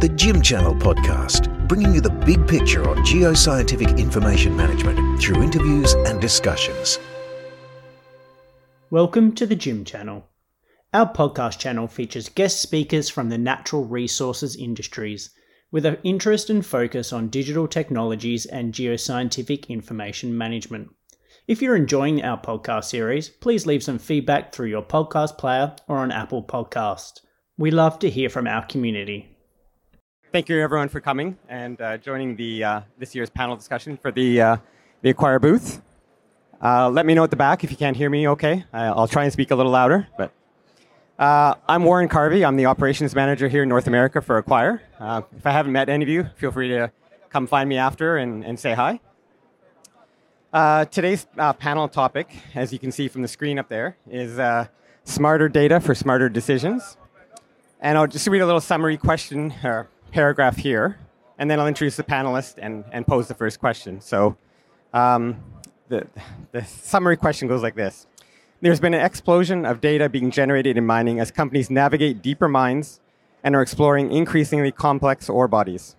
the Gym Channel podcast, bringing you the big picture on geoscientific information management through interviews and discussions. Welcome to the Gym Channel. Our podcast channel features guest speakers from the natural resources industries, with an interest and focus on digital technologies and geoscientific information management. If you're enjoying our podcast series, please leave some feedback through your podcast player or on Apple Podcasts. We love to hear from our community. Thank you everyone for coming and joining the this year's panel discussion for the Acquire booth. Let me know at the back if you can't hear me okay. I'll try and speak a little louder, but... I'm Warren Carvey. I'm the operations manager here in North America for Acquire. If I haven't met any of you, feel free to come find me after and say hi. Today's panel topic, as you can see from the screen up there, is smarter data for smarter decisions. And I'll just read a little summary question or paragraph here, and then I'll introduce the panelists and pose the first question. So the summary question goes like this. There's been an explosion of data being generated in mining as companies navigate deeper mines and are exploring increasingly complex ore bodies.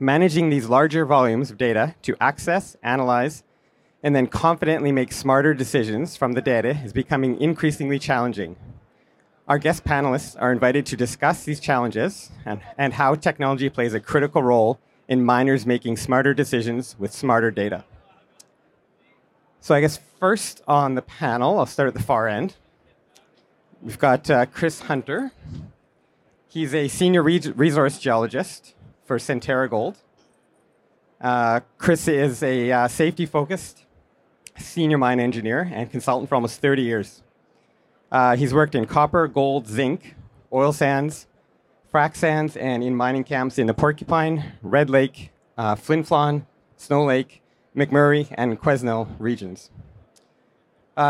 Managing these larger volumes of data to access, analyze, and then confidently make smarter decisions from the data is becoming increasingly challenging. Our guest panelists are invited to discuss these challenges and how technology plays a critical role in miners making smarter decisions with smarter data. So I guess first on the panel, I'll start at the far end. We've got Chris Hunter. He's a senior resource geologist for Centerra Gold. Chris is a safety-focused senior mine engineer and consultant for almost 30 years. He's worked in copper, gold, zinc, oil sands, frac sands, and in mining camps in the Porcupine, Red Lake, Flin Flon, Snow Lake, McMurray, and Quesnel regions.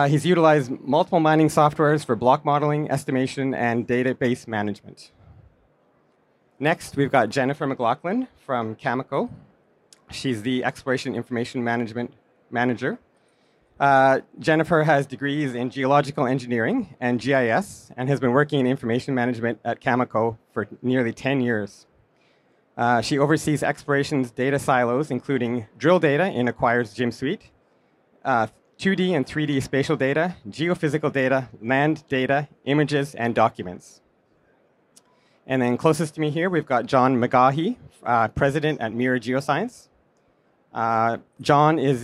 He's utilized multiple mining softwares for block modeling, estimation, and database management. Next, we've got Jennifer MacLachlan from Cameco. She's the Exploration Information Management Manager. Jennifer has degrees in geological engineering and GIS and has been working in information management at Cameco for nearly 10 years. She oversees Exploration's data silos, including drill data in Acquire's Gym Suite, 2D and 3D spatial data, geophysical data, land data, images, and documents. And then closest to me here, we've got John McGaughey, president at Mira Geoscience. John is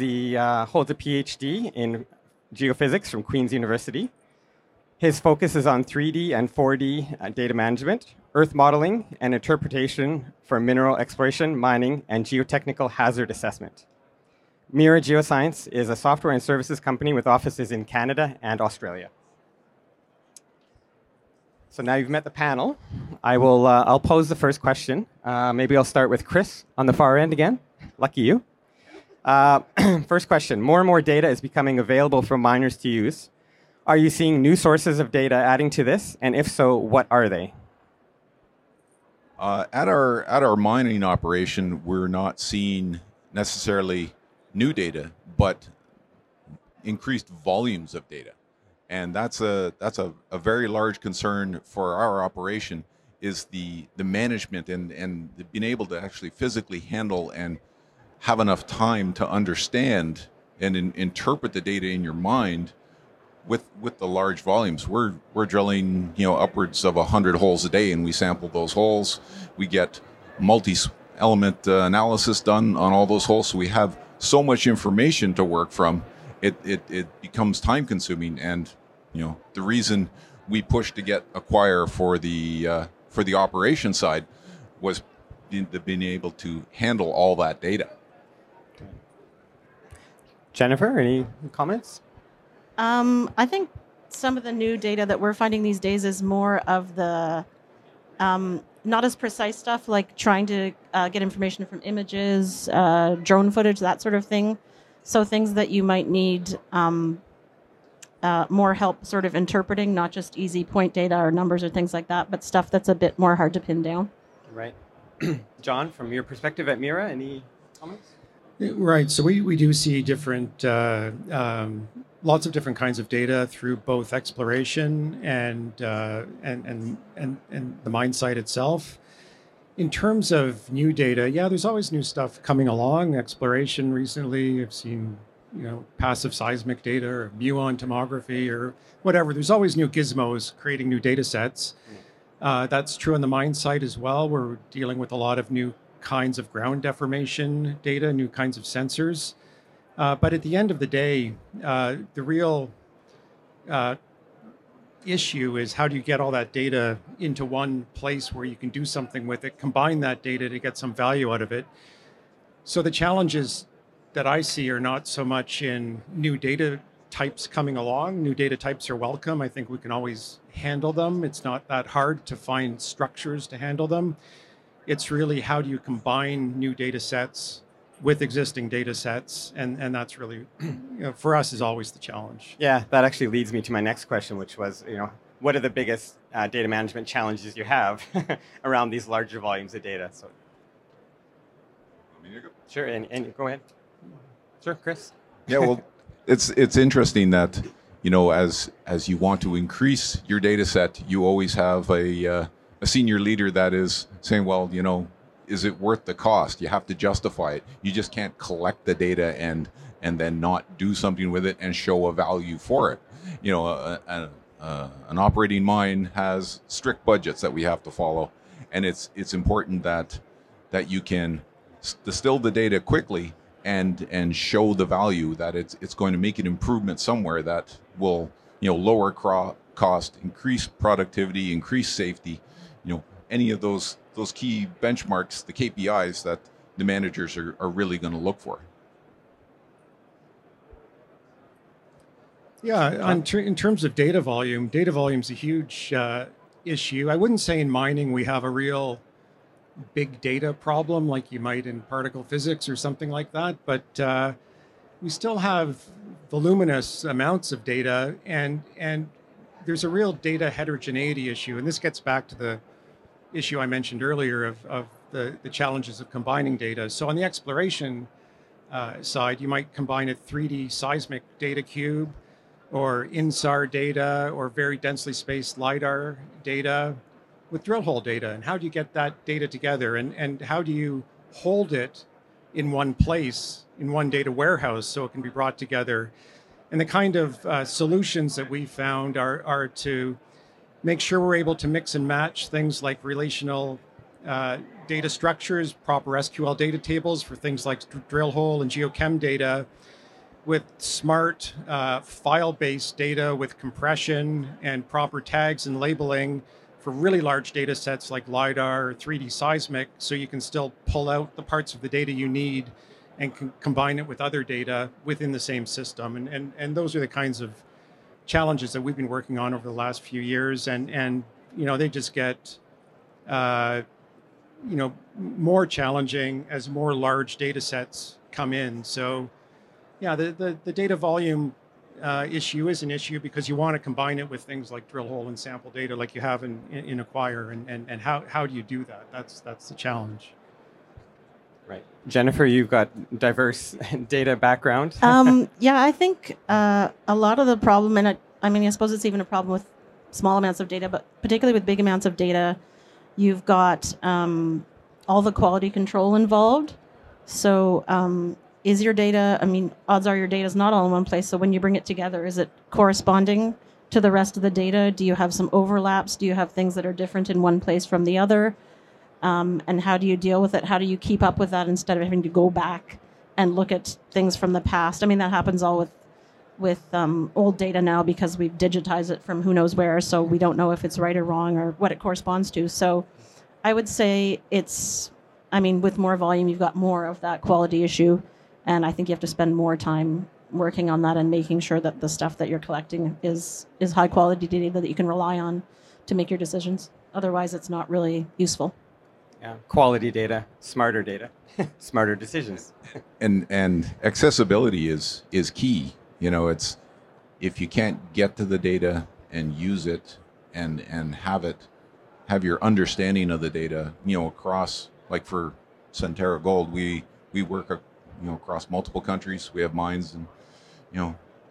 holds a PhD in geophysics from Queen's University. His focus is on 3D and 4D data management, earth modeling, and interpretation for mineral exploration, mining, and geotechnical hazard assessment. Mira Geoscience is a software and services company with offices in Canada and Australia. So now you've met the panel. I'll pose the first question. Maybe I'll start with Chris on the far end again. Lucky you. First question, more and more data is becoming available for miners to use. Are you seeing new sources of data adding to this? And if so, what are they? At our mining operation, we're not seeing necessarily new data, but increased volumes of data. And that's a very large concern for our operation, is the management and being able to actually physically handle and have enough time to understand and interpret the data in your mind. With the large volumes, we're drilling, upwards of 100 holes a day, and we sample those holes. We get multi-element analysis done on all those holes, so we have so much information to work from. It becomes time-consuming, and the reason we pushed to get Acquire for the operation side was being able to handle all that data. Okay. Jennifer, any comments? I think some of the new data that we're finding these days is more of the not as precise stuff, like trying to get information from images, drone footage, that sort of thing. So things that you might need more help sort of interpreting, not just easy point data or numbers or things like that, but stuff that's a bit more hard to pin down. Right. John, from your perspective at Mira, any comments? Right. So we do see different... lots of different kinds of data through both exploration and the mine site itself. In terms of new data, yeah, there's always new stuff coming along. Exploration recently, I've seen, you know, passive seismic data or muon tomography or whatever. There's always new gizmos creating new data sets. That's true on the mine site as well. We're dealing with a lot of new kinds of ground deformation data, new kinds of sensors. But at the end of the day, the real issue is how do you get all that data into one place where you can do something with it, combine that data to get some value out of it. So the challenges that I see are not so much in new data types coming along. New data types are welcome. I think we can always handle them. It's not that hard to find structures to handle them. It's really how do you combine new data sets with existing data sets, and that's really, you know, for us is always the challenge. Yeah, that actually leads me to my next question, which was, you know, what are the biggest data management challenges you have around these larger volumes of data? So, sure, and go ahead. Sure, Chris. Yeah, well, it's interesting that, you know, as you want to increase your data set, you always have a senior leader that is saying, well, you know, is it worth the cost? You have to justify it. You just can't collect the data and then not do something with it and show a value for it. You know, an operating mine has strict budgets that we have to follow, and it's important that you can distill the data quickly and show the value that it's going to make an improvement somewhere that will, you know, lower cost, increase productivity, increase safety, you know, any of those key benchmarks, the KPIs that the managers are really going to look for. Yeah, in terms of data volume is a huge issue. I wouldn't say in mining we have a real big data problem like you might in particle physics or something like that, but we still have voluminous amounts of data, and there's a real data heterogeneity issue, and this gets back to the issue I mentioned earlier of the challenges of combining data. So on the exploration side, you might combine a 3D seismic data cube or INSAR data or very densely spaced LIDAR data with drill hole data. And how do you get that data together? And how do you hold it in one place, in one data warehouse, so it can be brought together? And the kind of solutions that we found are to make sure we're able to mix and match things like relational data structures, proper SQL data tables for things like drill hole and geochem data, with smart file-based data with compression and proper tags and labeling for really large data sets like LIDAR or 3D seismic, so you can still pull out the parts of the data you need and combine it with other data within the same system. And those are the kinds of challenges that we've been working on over the last few years, and you know, they just get you know, more challenging as more large data sets come in. So yeah, the data volume issue is an issue because you want to combine it with things like drill hole and sample data like you have in Acquire, and how do you do that? That's the challenge. Right. Jennifer, you've got diverse data background. Yeah, I think a lot of the problem, and I mean, I suppose it's even a problem with small amounts of data, but particularly with big amounts of data, you've got all the quality control involved. So is your data, I mean, odds are your data is not all in one place. So when you bring it together, is it corresponding to the rest of the data? Do you have some overlaps? Do you have things that are different in one place from the other? And how do you deal with it? How do you keep up with that instead of having to go back and look at things from the past? I mean, that happens all with old data now because we've digitized it from who knows where, so we don't know if it's right or wrong or what it corresponds to. So I would say it's, I mean, with more volume, you've got more of that quality issue, and I think you have to spend more time working on that and making sure that the stuff that you're collecting is high-quality data that you can rely on to make your decisions. Otherwise, it's not really useful. Yeah, quality data, smarter decisions. And accessibility is key. You know, it's if you can't get to the data and use it and have your understanding of the data, you know, across, like for Centerra Gold, we work, you know, across multiple countries. We have mines and, you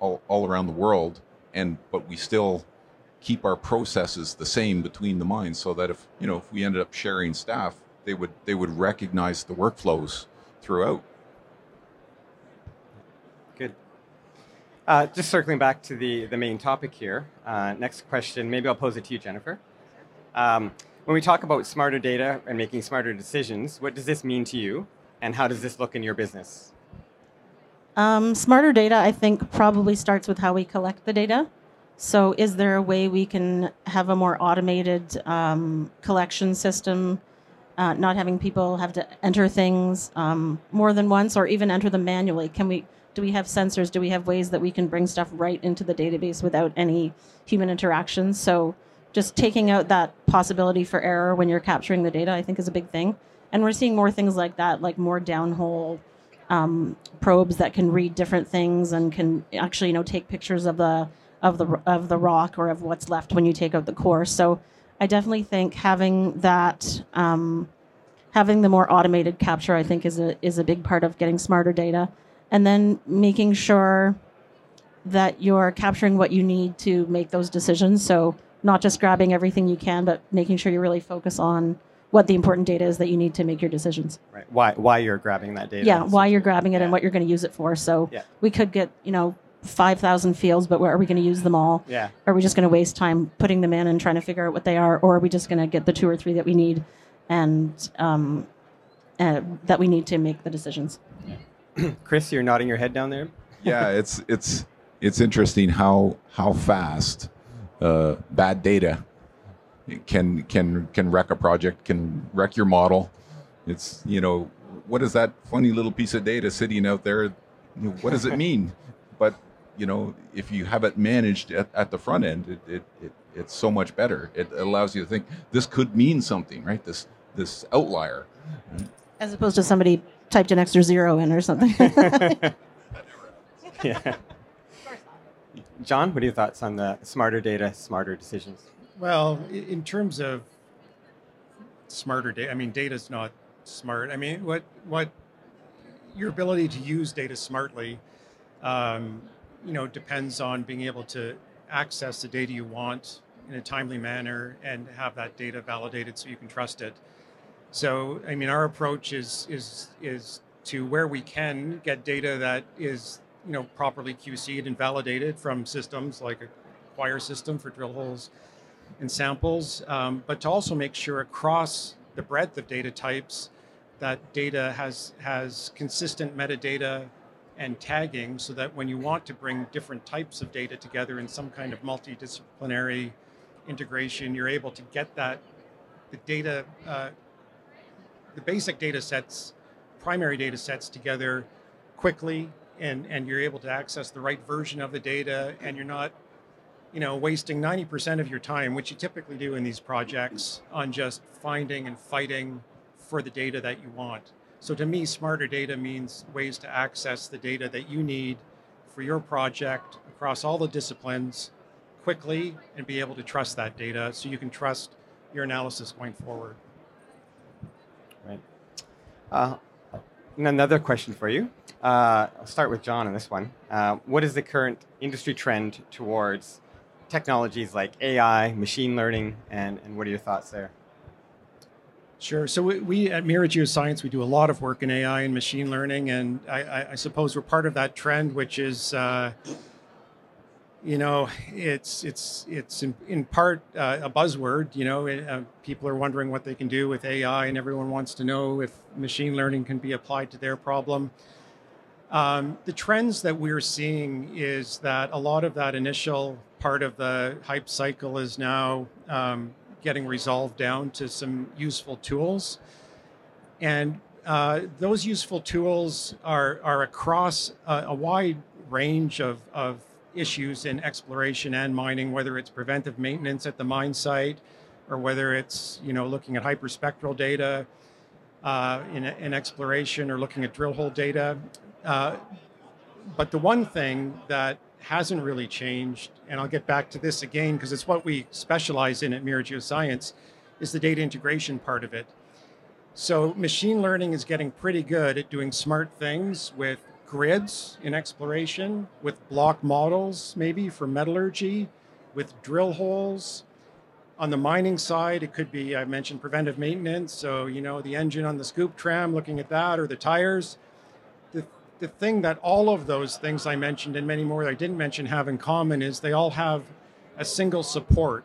know, all around the world, but we still keep our processes the same between the mines, so that if we ended up sharing staff, they would recognize the workflows throughout. Good. Just circling back to the main topic here. Next question, maybe I'll pose it to you, Jennifer. When we talk about smarter data and making smarter decisions, what does this mean to you, and how does this look in your business? Smarter data, I think, probably starts with how we collect the data. So is there a way we can have a more automated collection system, not having people have to enter things more than once, or even enter them manually? Do we have sensors? Do we have ways that we can bring stuff right into the database without any human interaction? So just taking out that possibility for error when you're capturing the data, I think, is a big thing. And we're seeing more things like that, like more downhole probes that can read different things and can actually, you know, take pictures of the rock or of what's left when you take out the core. So I definitely think having that, having the more automated capture, I think, is a big part of getting smarter data. And then making sure that you're capturing what you need to make those decisions. So not just grabbing everything you can, but making sure you really focus on what the important data is that you need to make your decisions. Right. Why you're grabbing that data. Yeah, why you're grabbing it and what you're going to use it for. So we could get, you know, 5,000 fields, but where are we going to use them all? Yeah. Are we just going to waste time putting them in and trying to figure out what they are? Or are we just going to get the 2 or 3 that we need and that we need to make the decisions? Yeah. Chris, you're nodding your head down there. Yeah, it's interesting how fast bad data can wreck a project, can wreck your model. It's, you know, what is that funny little piece of data sitting out there? What does it mean? But, you know, if you have it managed at the front end, it's so much better. It allows you to think this could mean something, right? This outlier, as opposed to somebody typed an extra 0 in or something. Yeah. John, what are your thoughts on the smarter data, smarter decisions? Well, in terms of smarter data, I mean, data's not smart. I mean, what your ability to use data smartly, you know, depends on being able to access the data you want in a timely manner and have that data validated so you can trust it. So, I mean, our approach is to, where we can, get data that is, you know, properly QC'd and validated from systems like Acquire system for drill holes and samples, but to also make sure across the breadth of data types that data has consistent metadata and tagging, so that when you want to bring different types of data together in some kind of multidisciplinary integration, you're able to get that, the data, the basic data sets, primary data sets together quickly, and you're able to access the right version of the data, and you're not, you know, wasting 90% of your time, which you typically do in these projects, on just finding and fighting for the data that you want. So to me, smarter data means ways to access the data that you need for your project across all the disciplines quickly, and be able to trust that data so you can trust your analysis going forward. Right. Another question for you. I'll start with John on this one. What is the current industry trend towards technologies like AI, machine learning, and what are your thoughts there? Sure. So we at Mira Geoscience, we do a lot of work in AI and machine learning, and I suppose we're part of that trend, which is, you know, it's in part a buzzword. You know, people are wondering what they can do with AI, and everyone wants to know if machine learning can be applied to their problem. The trends that we're seeing is that a lot of that initial part of the hype cycle is now getting resolved down to some useful tools. And those useful tools are across a wide range of issues in exploration and mining, whether it's preventive maintenance at the mine site, or whether it's, you know, looking at hyperspectral data in exploration, or looking at drill hole data. But the one thing that hasn't really changed, and I'll get back to this again because it's what we specialize in at Mira Geoscience, is the data integration part of it. So machine learning is getting pretty good at doing smart things with grids in exploration, with block models maybe for metallurgy, with drill holes, On the mining side, it could be, I mentioned preventive maintenance. So, you know, the engine on the scoop tram, looking at that, or the tires. The thing that all of those things I mentioned and many more that I didn't mention have in common is they all have a single support.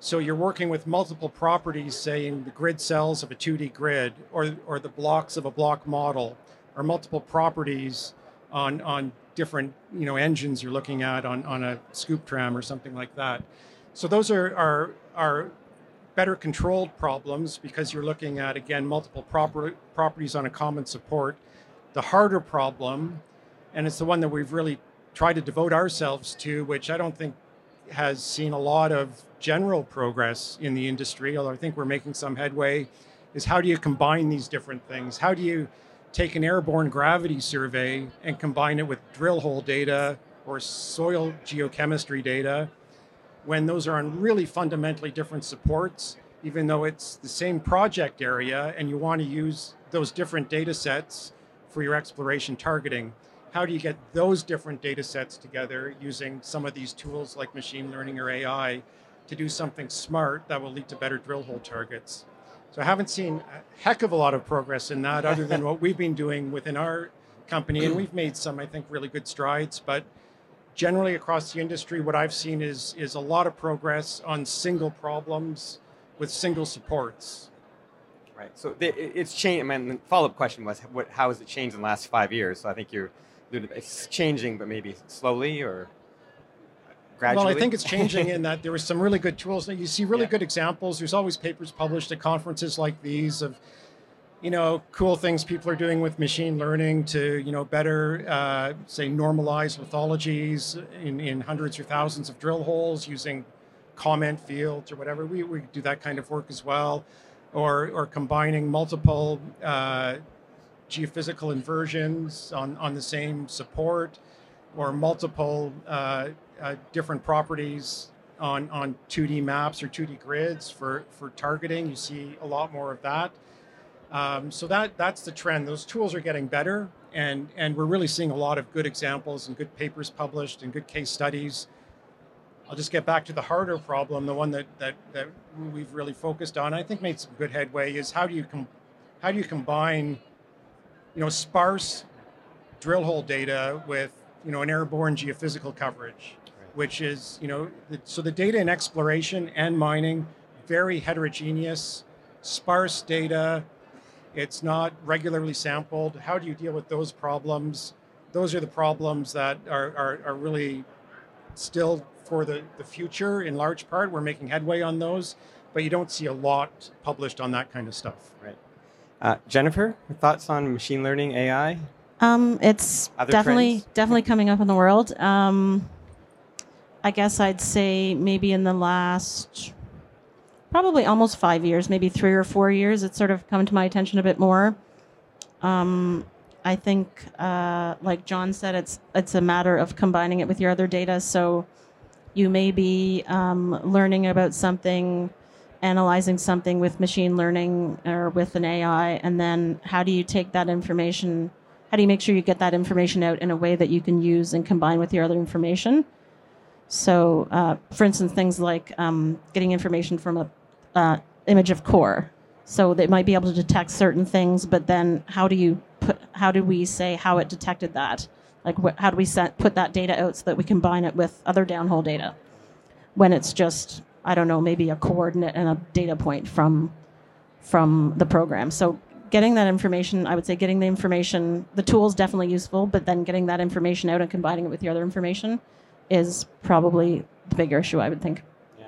So you're working with multiple properties, say in the grid cells of a 2D grid, or the blocks of a block model, or multiple properties on different, you know, engines you're looking at on a scoop tram or something like that. So those are better controlled problems because you're looking at, again, multiple properties on a common support. The harder problem, and it's the one that we've really tried to devote ourselves to, which I don't think has seen a lot of general progress in the industry, although I think we're making some headway, is how do you combine these different things? How do you take an airborne gravity survey and combine it with drill hole data or soil geochemistry data when those are on really fundamentally different supports, even though it's the same project area and you want to use those different data sets for your exploration targeting? How do you get those different data sets together using some of these tools like machine learning or AI to do something smart that will lead to better drill hole targets? So I haven't seen a heck of a lot of progress in that other than what we've been doing within our company. And we've made some, I think, really good strides, but generally across the industry, what I've seen is a lot of progress on single problems with single supports. Right. So it's changed. I mean, the follow-up question was, how has it changed in the last 5 years? So I think it's changing, but maybe slowly or gradually. Well, I think it's changing in that there were some really good tools. You see really good examples. There's always papers published at conferences like these of, you know, cool things people are doing with machine learning to, you know, better, say, normalize lithologies in hundreds or thousands of drill holes using comment fields or whatever. We do that kind of work as well. Or combining multiple geophysical inversions on the same support, or multiple different properties on 2D maps or 2D grids for targeting. You see a lot more of that. So that's the trend. Those tools are getting better, and we're really seeing a lot of good examples and good papers published and good case studies. I'll just get back to the harder problem, the one that we've really focused on. I think made some good headway is how do you combine, you know, sparse drill hole data with, you know, an airborne geophysical coverage, right, which is, you know, so the data in exploration and mining, very heterogeneous, sparse data. It's not regularly sampled. How do you deal with those problems? Those are the problems that are really still for the future. In large part, we're making headway on those, but you don't see a lot published on that kind of stuff. Right. Jennifer, thoughts on machine learning, AI? It's definitely coming up in the world. I guess I'd say maybe in the last probably almost 5 years, maybe 3 or 4 years, it's sort of come to my attention a bit more. I think, like John said, it's a matter of combining it with your other data. So you may be learning about something, analyzing something with machine learning or with an AI, and then how do you take that information, how do you make sure you get that information out in a way that you can use and combine with your other information? So, for instance, things like getting information from a image of core. So they might be able to detect certain things, but then how do we say how it detected that? Like, how do we put that data out so that we combine it with other downhole data when it's just, I don't know, maybe a coordinate and a data point from the program? So getting that information, I would say getting the information, the tool's definitely useful, but then getting that information out and combining it with the other information is probably the bigger issue, I would think. Yeah.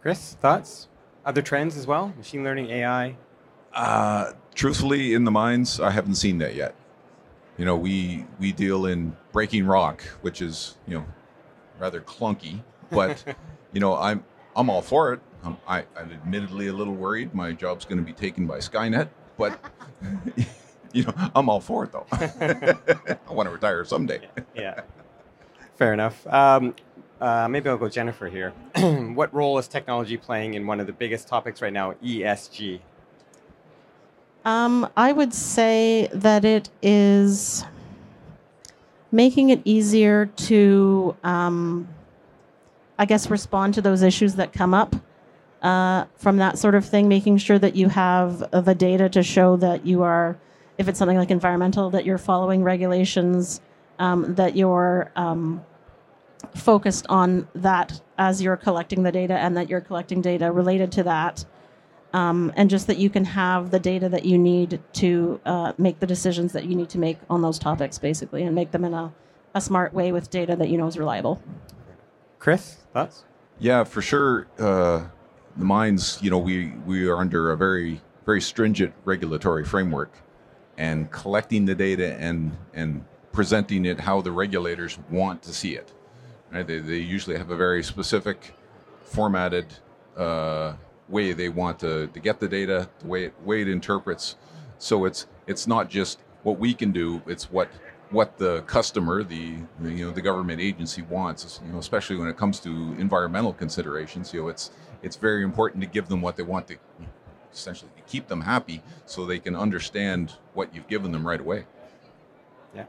Chris, thoughts? Other trends as well? Machine learning, AI? Truthfully, in the mines, I haven't seen that yet. You know, we deal in breaking rock, which is, you know, rather clunky, but, you know, I'm all for it. I'm admittedly a little worried. My job's going to be taken by Skynet, but, you know, I'm all for it, though. I want to retire someday. Yeah. Fair enough. Maybe I'll go Jennifer here. What role is technology playing in one of the biggest topics right now, ESG? I would say that it is making it easier to, I guess, respond to those issues that come up. from that sort of thing, making sure that you have the data to show that you are, if it's something like environmental, that you're following regulations, that you're focused on that as you're collecting the data, and that you're collecting data related to that, and just that you can have the data that you need to make the decisions that you need to make on those topics, basically, and make them in a smart way with data that you know is reliable. Chris, thoughts? Yeah, for sure. The mines, you know, we are under a very, very stringent regulatory framework, and collecting the data and presenting it how the regulators want to see it. Right? They usually have a very specific, formatted way they want to get the data, the way it interprets. So it's not just what we can do; it's what the customer, the government agency wants, you know, especially when it comes to environmental considerations. You know, it's very important to give them what they want, to essentially to keep them happy so they can understand what you've given them right away. Yeah.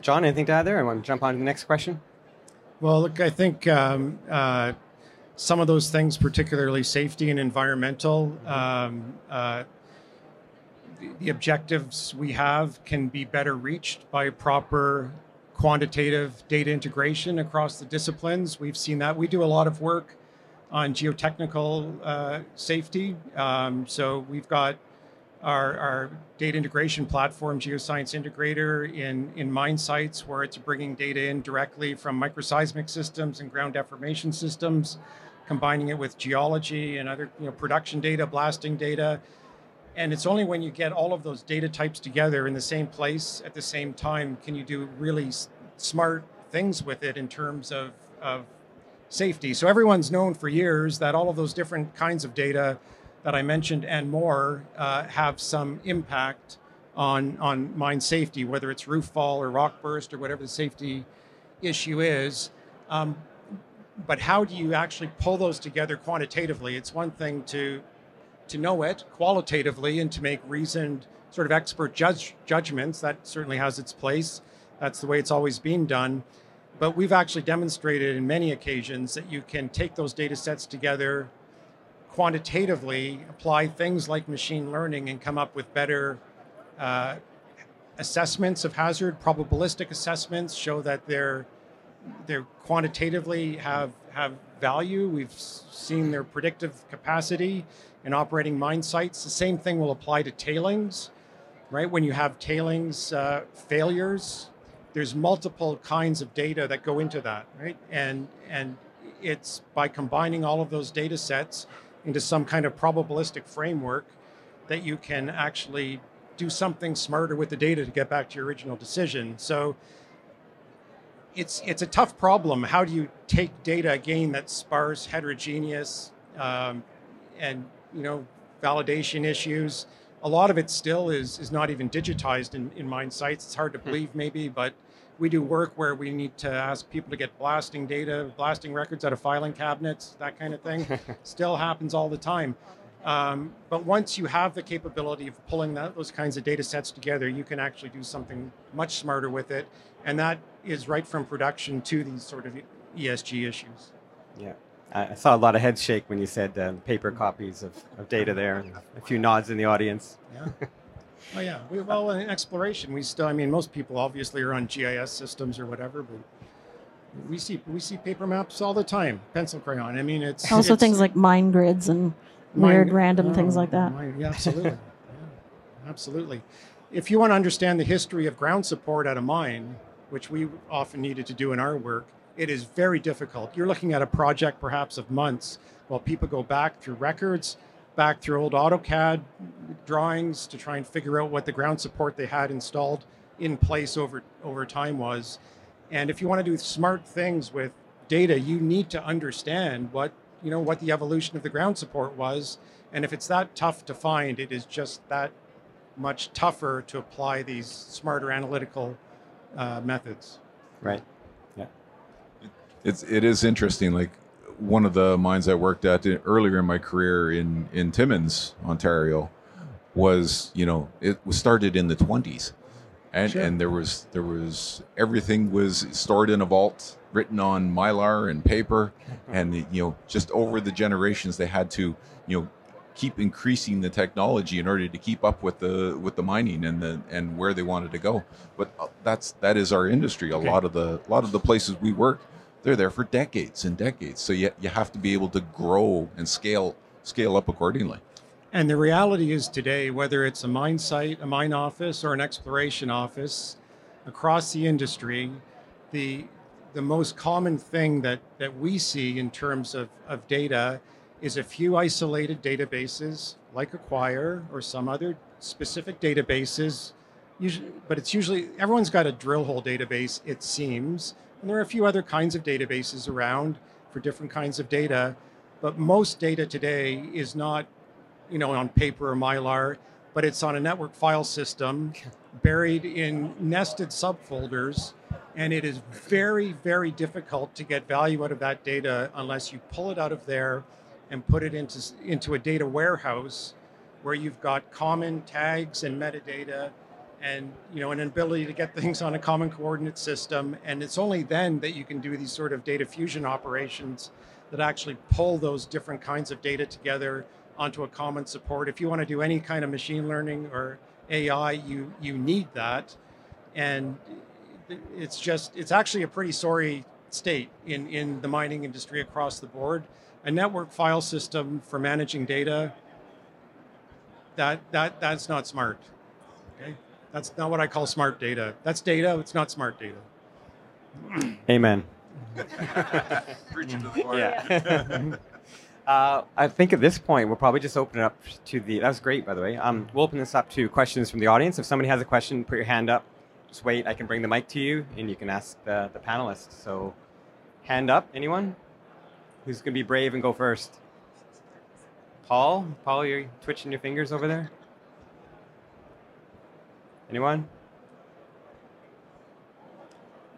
John, anything to add there? I want to jump on to the next question. Well, look, I think some of those things, particularly safety and environmental, the objectives we have can be better reached by proper quantitative data integration across the disciplines. We've seen that. We do a lot of work on geotechnical safety. So we've got our data integration platform, Geoscience Integrator, in mine sites, where it's bringing data in directly from microseismic systems and ground deformation systems, combining it with geology and other production data, blasting data. And it's only when you get all of those data types together in the same place at the same time can you do really smart things with it in terms of safety. So everyone's known for years that all of those different kinds of data that I mentioned and more have some impact on mine safety, whether it's roof fall or rock burst or whatever the safety issue is. But how do you actually pull those together quantitatively? It's one thing to know it qualitatively and to make reasoned sort of expert judgments. That certainly has its place. That's the way it's always been done. But we've actually demonstrated in many occasions that you can take those data sets together quantitatively, apply things like machine learning, and come up with better assessments of hazard, probabilistic assessments, show that they're quantitatively have value. We've seen their predictive capacity in operating mine sites. The same thing will apply to tailings, right? When you have tailings failures, there's multiple kinds of data that go into that, right? And it's by combining all of those data sets into some kind of probabilistic framework that you can actually do something smarter with the data to get back to your original decision. So it's a tough problem. How do you take data, again, that's sparse, heterogeneous, and validation issues? A lot of it still is not even digitized in mine sites. It's hard to believe maybe, but we do work where we need to ask people to get blasting data, blasting records out of filing cabinets, that kind of thing. Still happens all the time. But once you have the capability of pulling those kinds of data sets together, you can actually do something much smarter with it. And that is right from production to these sort of ESG issues. Yeah. I saw a lot of heads shake when you said paper copies of data there, and a few nods in the audience. Yeah. Oh, yeah. Well, in exploration, most people obviously are on GIS systems or whatever, but we see paper maps all the time, pencil crayon. It's... Also things like mine grids and weird random things like that. Yeah, absolutely. Yeah, absolutely. If you want to understand the history of ground support at a mine, which we often needed to do in our work, it is very difficult. You're looking at a project perhaps of months while people go back through records, back through old AutoCAD drawings to try and figure out what the ground support they had installed in place over time was. And if you want to do smart things with data, you need to understand what the evolution of the ground support was. And if it's that tough to find, it is just that much tougher to apply these smarter analytical methods. Right. It is interesting. Like one of the mines I worked at earlier in my career in Timmins, Ontario, was it was started in the 1920s, and there was everything was stored in a vault. written on Mylar and paper, and just over the generations they had to keep increasing the technology in order to keep up with the mining and where they wanted to go. But that is our industry. Okay. A lot of the places we work, they're there for decades and decades. So you have to be able to grow and scale up accordingly. And the reality is today, whether it's a mine site, a mine office, or an exploration office, across the industry, the most common thing that we see in terms of data is a few isolated databases like Acquire or some other specific databases. But it's usually, everyone's got a drill hole database, it seems. And there are a few other kinds of databases around for different kinds of data. But most data today is not, on paper or Mylar, but it's on a network file system buried in nested subfolders. And it is very, very difficult to get value out of that data unless you pull it out of there and put it into a data warehouse where you've got common tags and metadata and an ability to get things on a common coordinate system. And it's only then that you can do these sort of data fusion operations that actually pull those different kinds of data together onto a common support. If you want to do any kind of machine learning or AI, you need that. And it's actually a pretty sorry state in the mining industry across the board. A network file system for managing data, that's not smart. Okay? That's not what I call smart data. That's data, it's not smart data. Amen. Preaching to the choir. Yeah. I think at this point, we'll probably just open it up to that was great, by the way. We'll open this up to questions from the audience. If somebody has a question, put your hand up. Just wait, I can bring the mic to you, and you can ask the panelists. So, hand up, anyone? Who's going to be brave and go first? Paul? Paul, you're twitching your fingers over there? Anyone?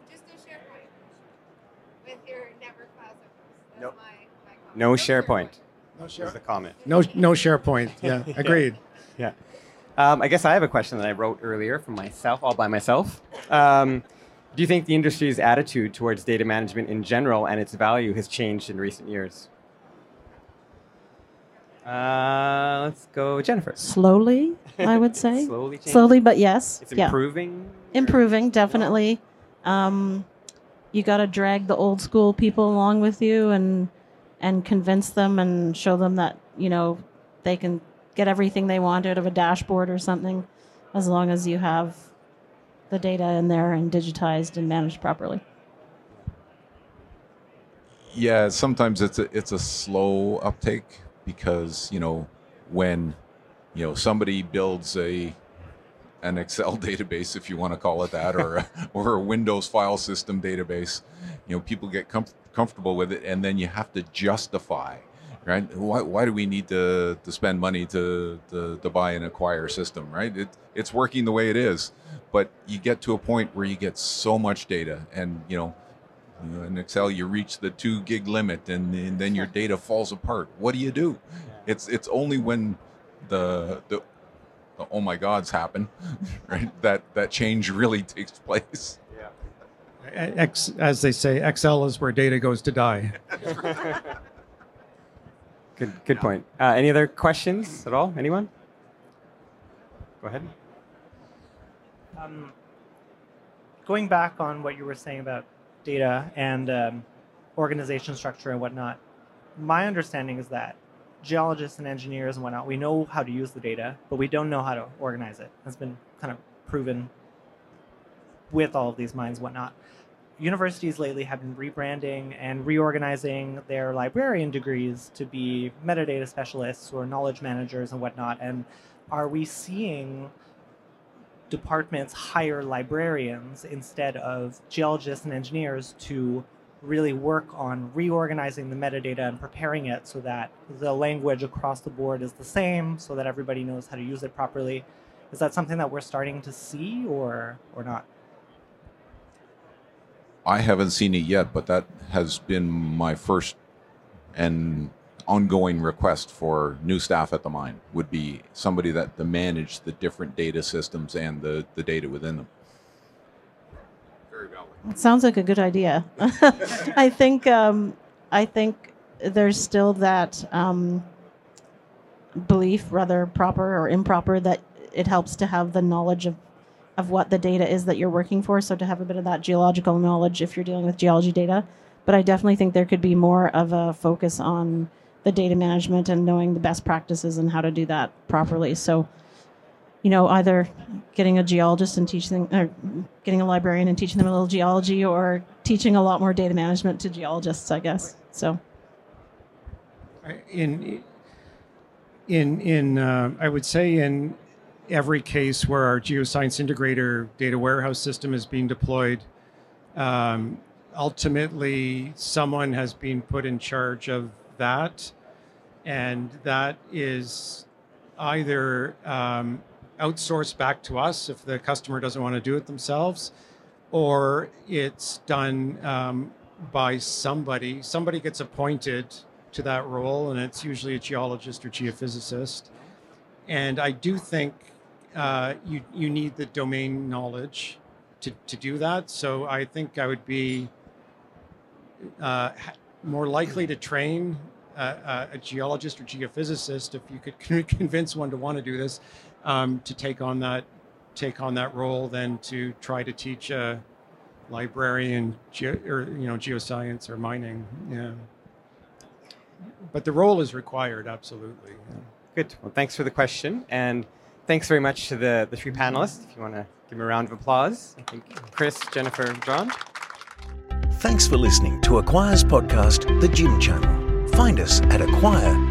Just no SharePoint with your network file systems. Nope. My comment. No SharePoint. No SharePoint. That's the comment. No SharePoint. Yeah, agreed. Yeah. I guess I have a question that I wrote earlier for myself, all by myself. Do you think the industry's attitude towards data management in general and its value has changed in recent years? Let's go, Jennifer. Slowly, I would say. Slowly changing. Slowly, but yes. It's improving? Yeah. Improving, definitely. You got to drag the old school people along with you and convince them and show them that, they can get everything they want out of a dashboard or something, as long as you have the data in there and digitized and managed properly. Yeah, sometimes it's a slow uptake because, when, somebody builds an Excel database, if you want to call it that, or a Windows file system database, people get comfortable with it, and then you have to justify, right? Why do we need to spend money to buy an Acquire system, right? It's working the way it is. But you get to a point where you get so much data, and in Excel you reach the 2 gig limit, and then your data falls apart. What do? It's only when the oh my gods happen, right? That change really takes place. Yeah. As they say, Excel is where data goes to die. Good point. Any other questions at all? Anyone? Go ahead. Going back on what you were saying about data and organization structure and whatnot, my understanding is that geologists and engineers and whatnot, we know how to use the data, but we don't know how to organize it. That's been kind of proven with all of these mines and whatnot. Universities lately have been rebranding and reorganizing their librarian degrees to be metadata specialists or knowledge managers and whatnot. And are we seeing departments hire librarians instead of geologists and engineers to really work on reorganizing the metadata and preparing it so that the language across the board is the same, so that everybody knows how to use it properly? Is that something that we're starting to see or not? I haven't seen it yet, but that has been my first and ongoing request for new staff at the mine would be somebody that manage the different data systems and the data within them. Prairie Valley. It sounds like a good idea. I think there's still that belief, whether proper or improper, that it helps to have the knowledge of what the data is that you're working for. So to have a bit of that geological knowledge if you're dealing with geology data. But I definitely think there could be more of a focus on the data management and knowing the best practices and how to do that properly. So, you know, either getting a geologist and teaching, or getting a librarian and teaching them a little geology, or teaching a lot more data management to geologists, I guess. So, I would say in every case where our Geoscience Integrator data warehouse system is being deployed, ultimately someone has been put in charge of that, and that is either outsourced back to us if the customer doesn't want to do it themselves, or it's done by somebody. Somebody gets appointed to that role, and it's usually a geologist or geophysicist. And I do think you need the domain knowledge to do that. So I think I would be more likely to train a geologist or geophysicist, if you could convince one to want to do this, to take on that role than to try to teach a librarian geoscience or mining. Yeah, but the role is required, absolutely. Yeah. Good. Well, thanks for the question, and thanks very much to the three panelists. If you want to give them a round of applause, I think Chris, Jennifer, and John. Thanks for listening to Acquire's podcast, The Gym Channel. Find us at acquire.com.au.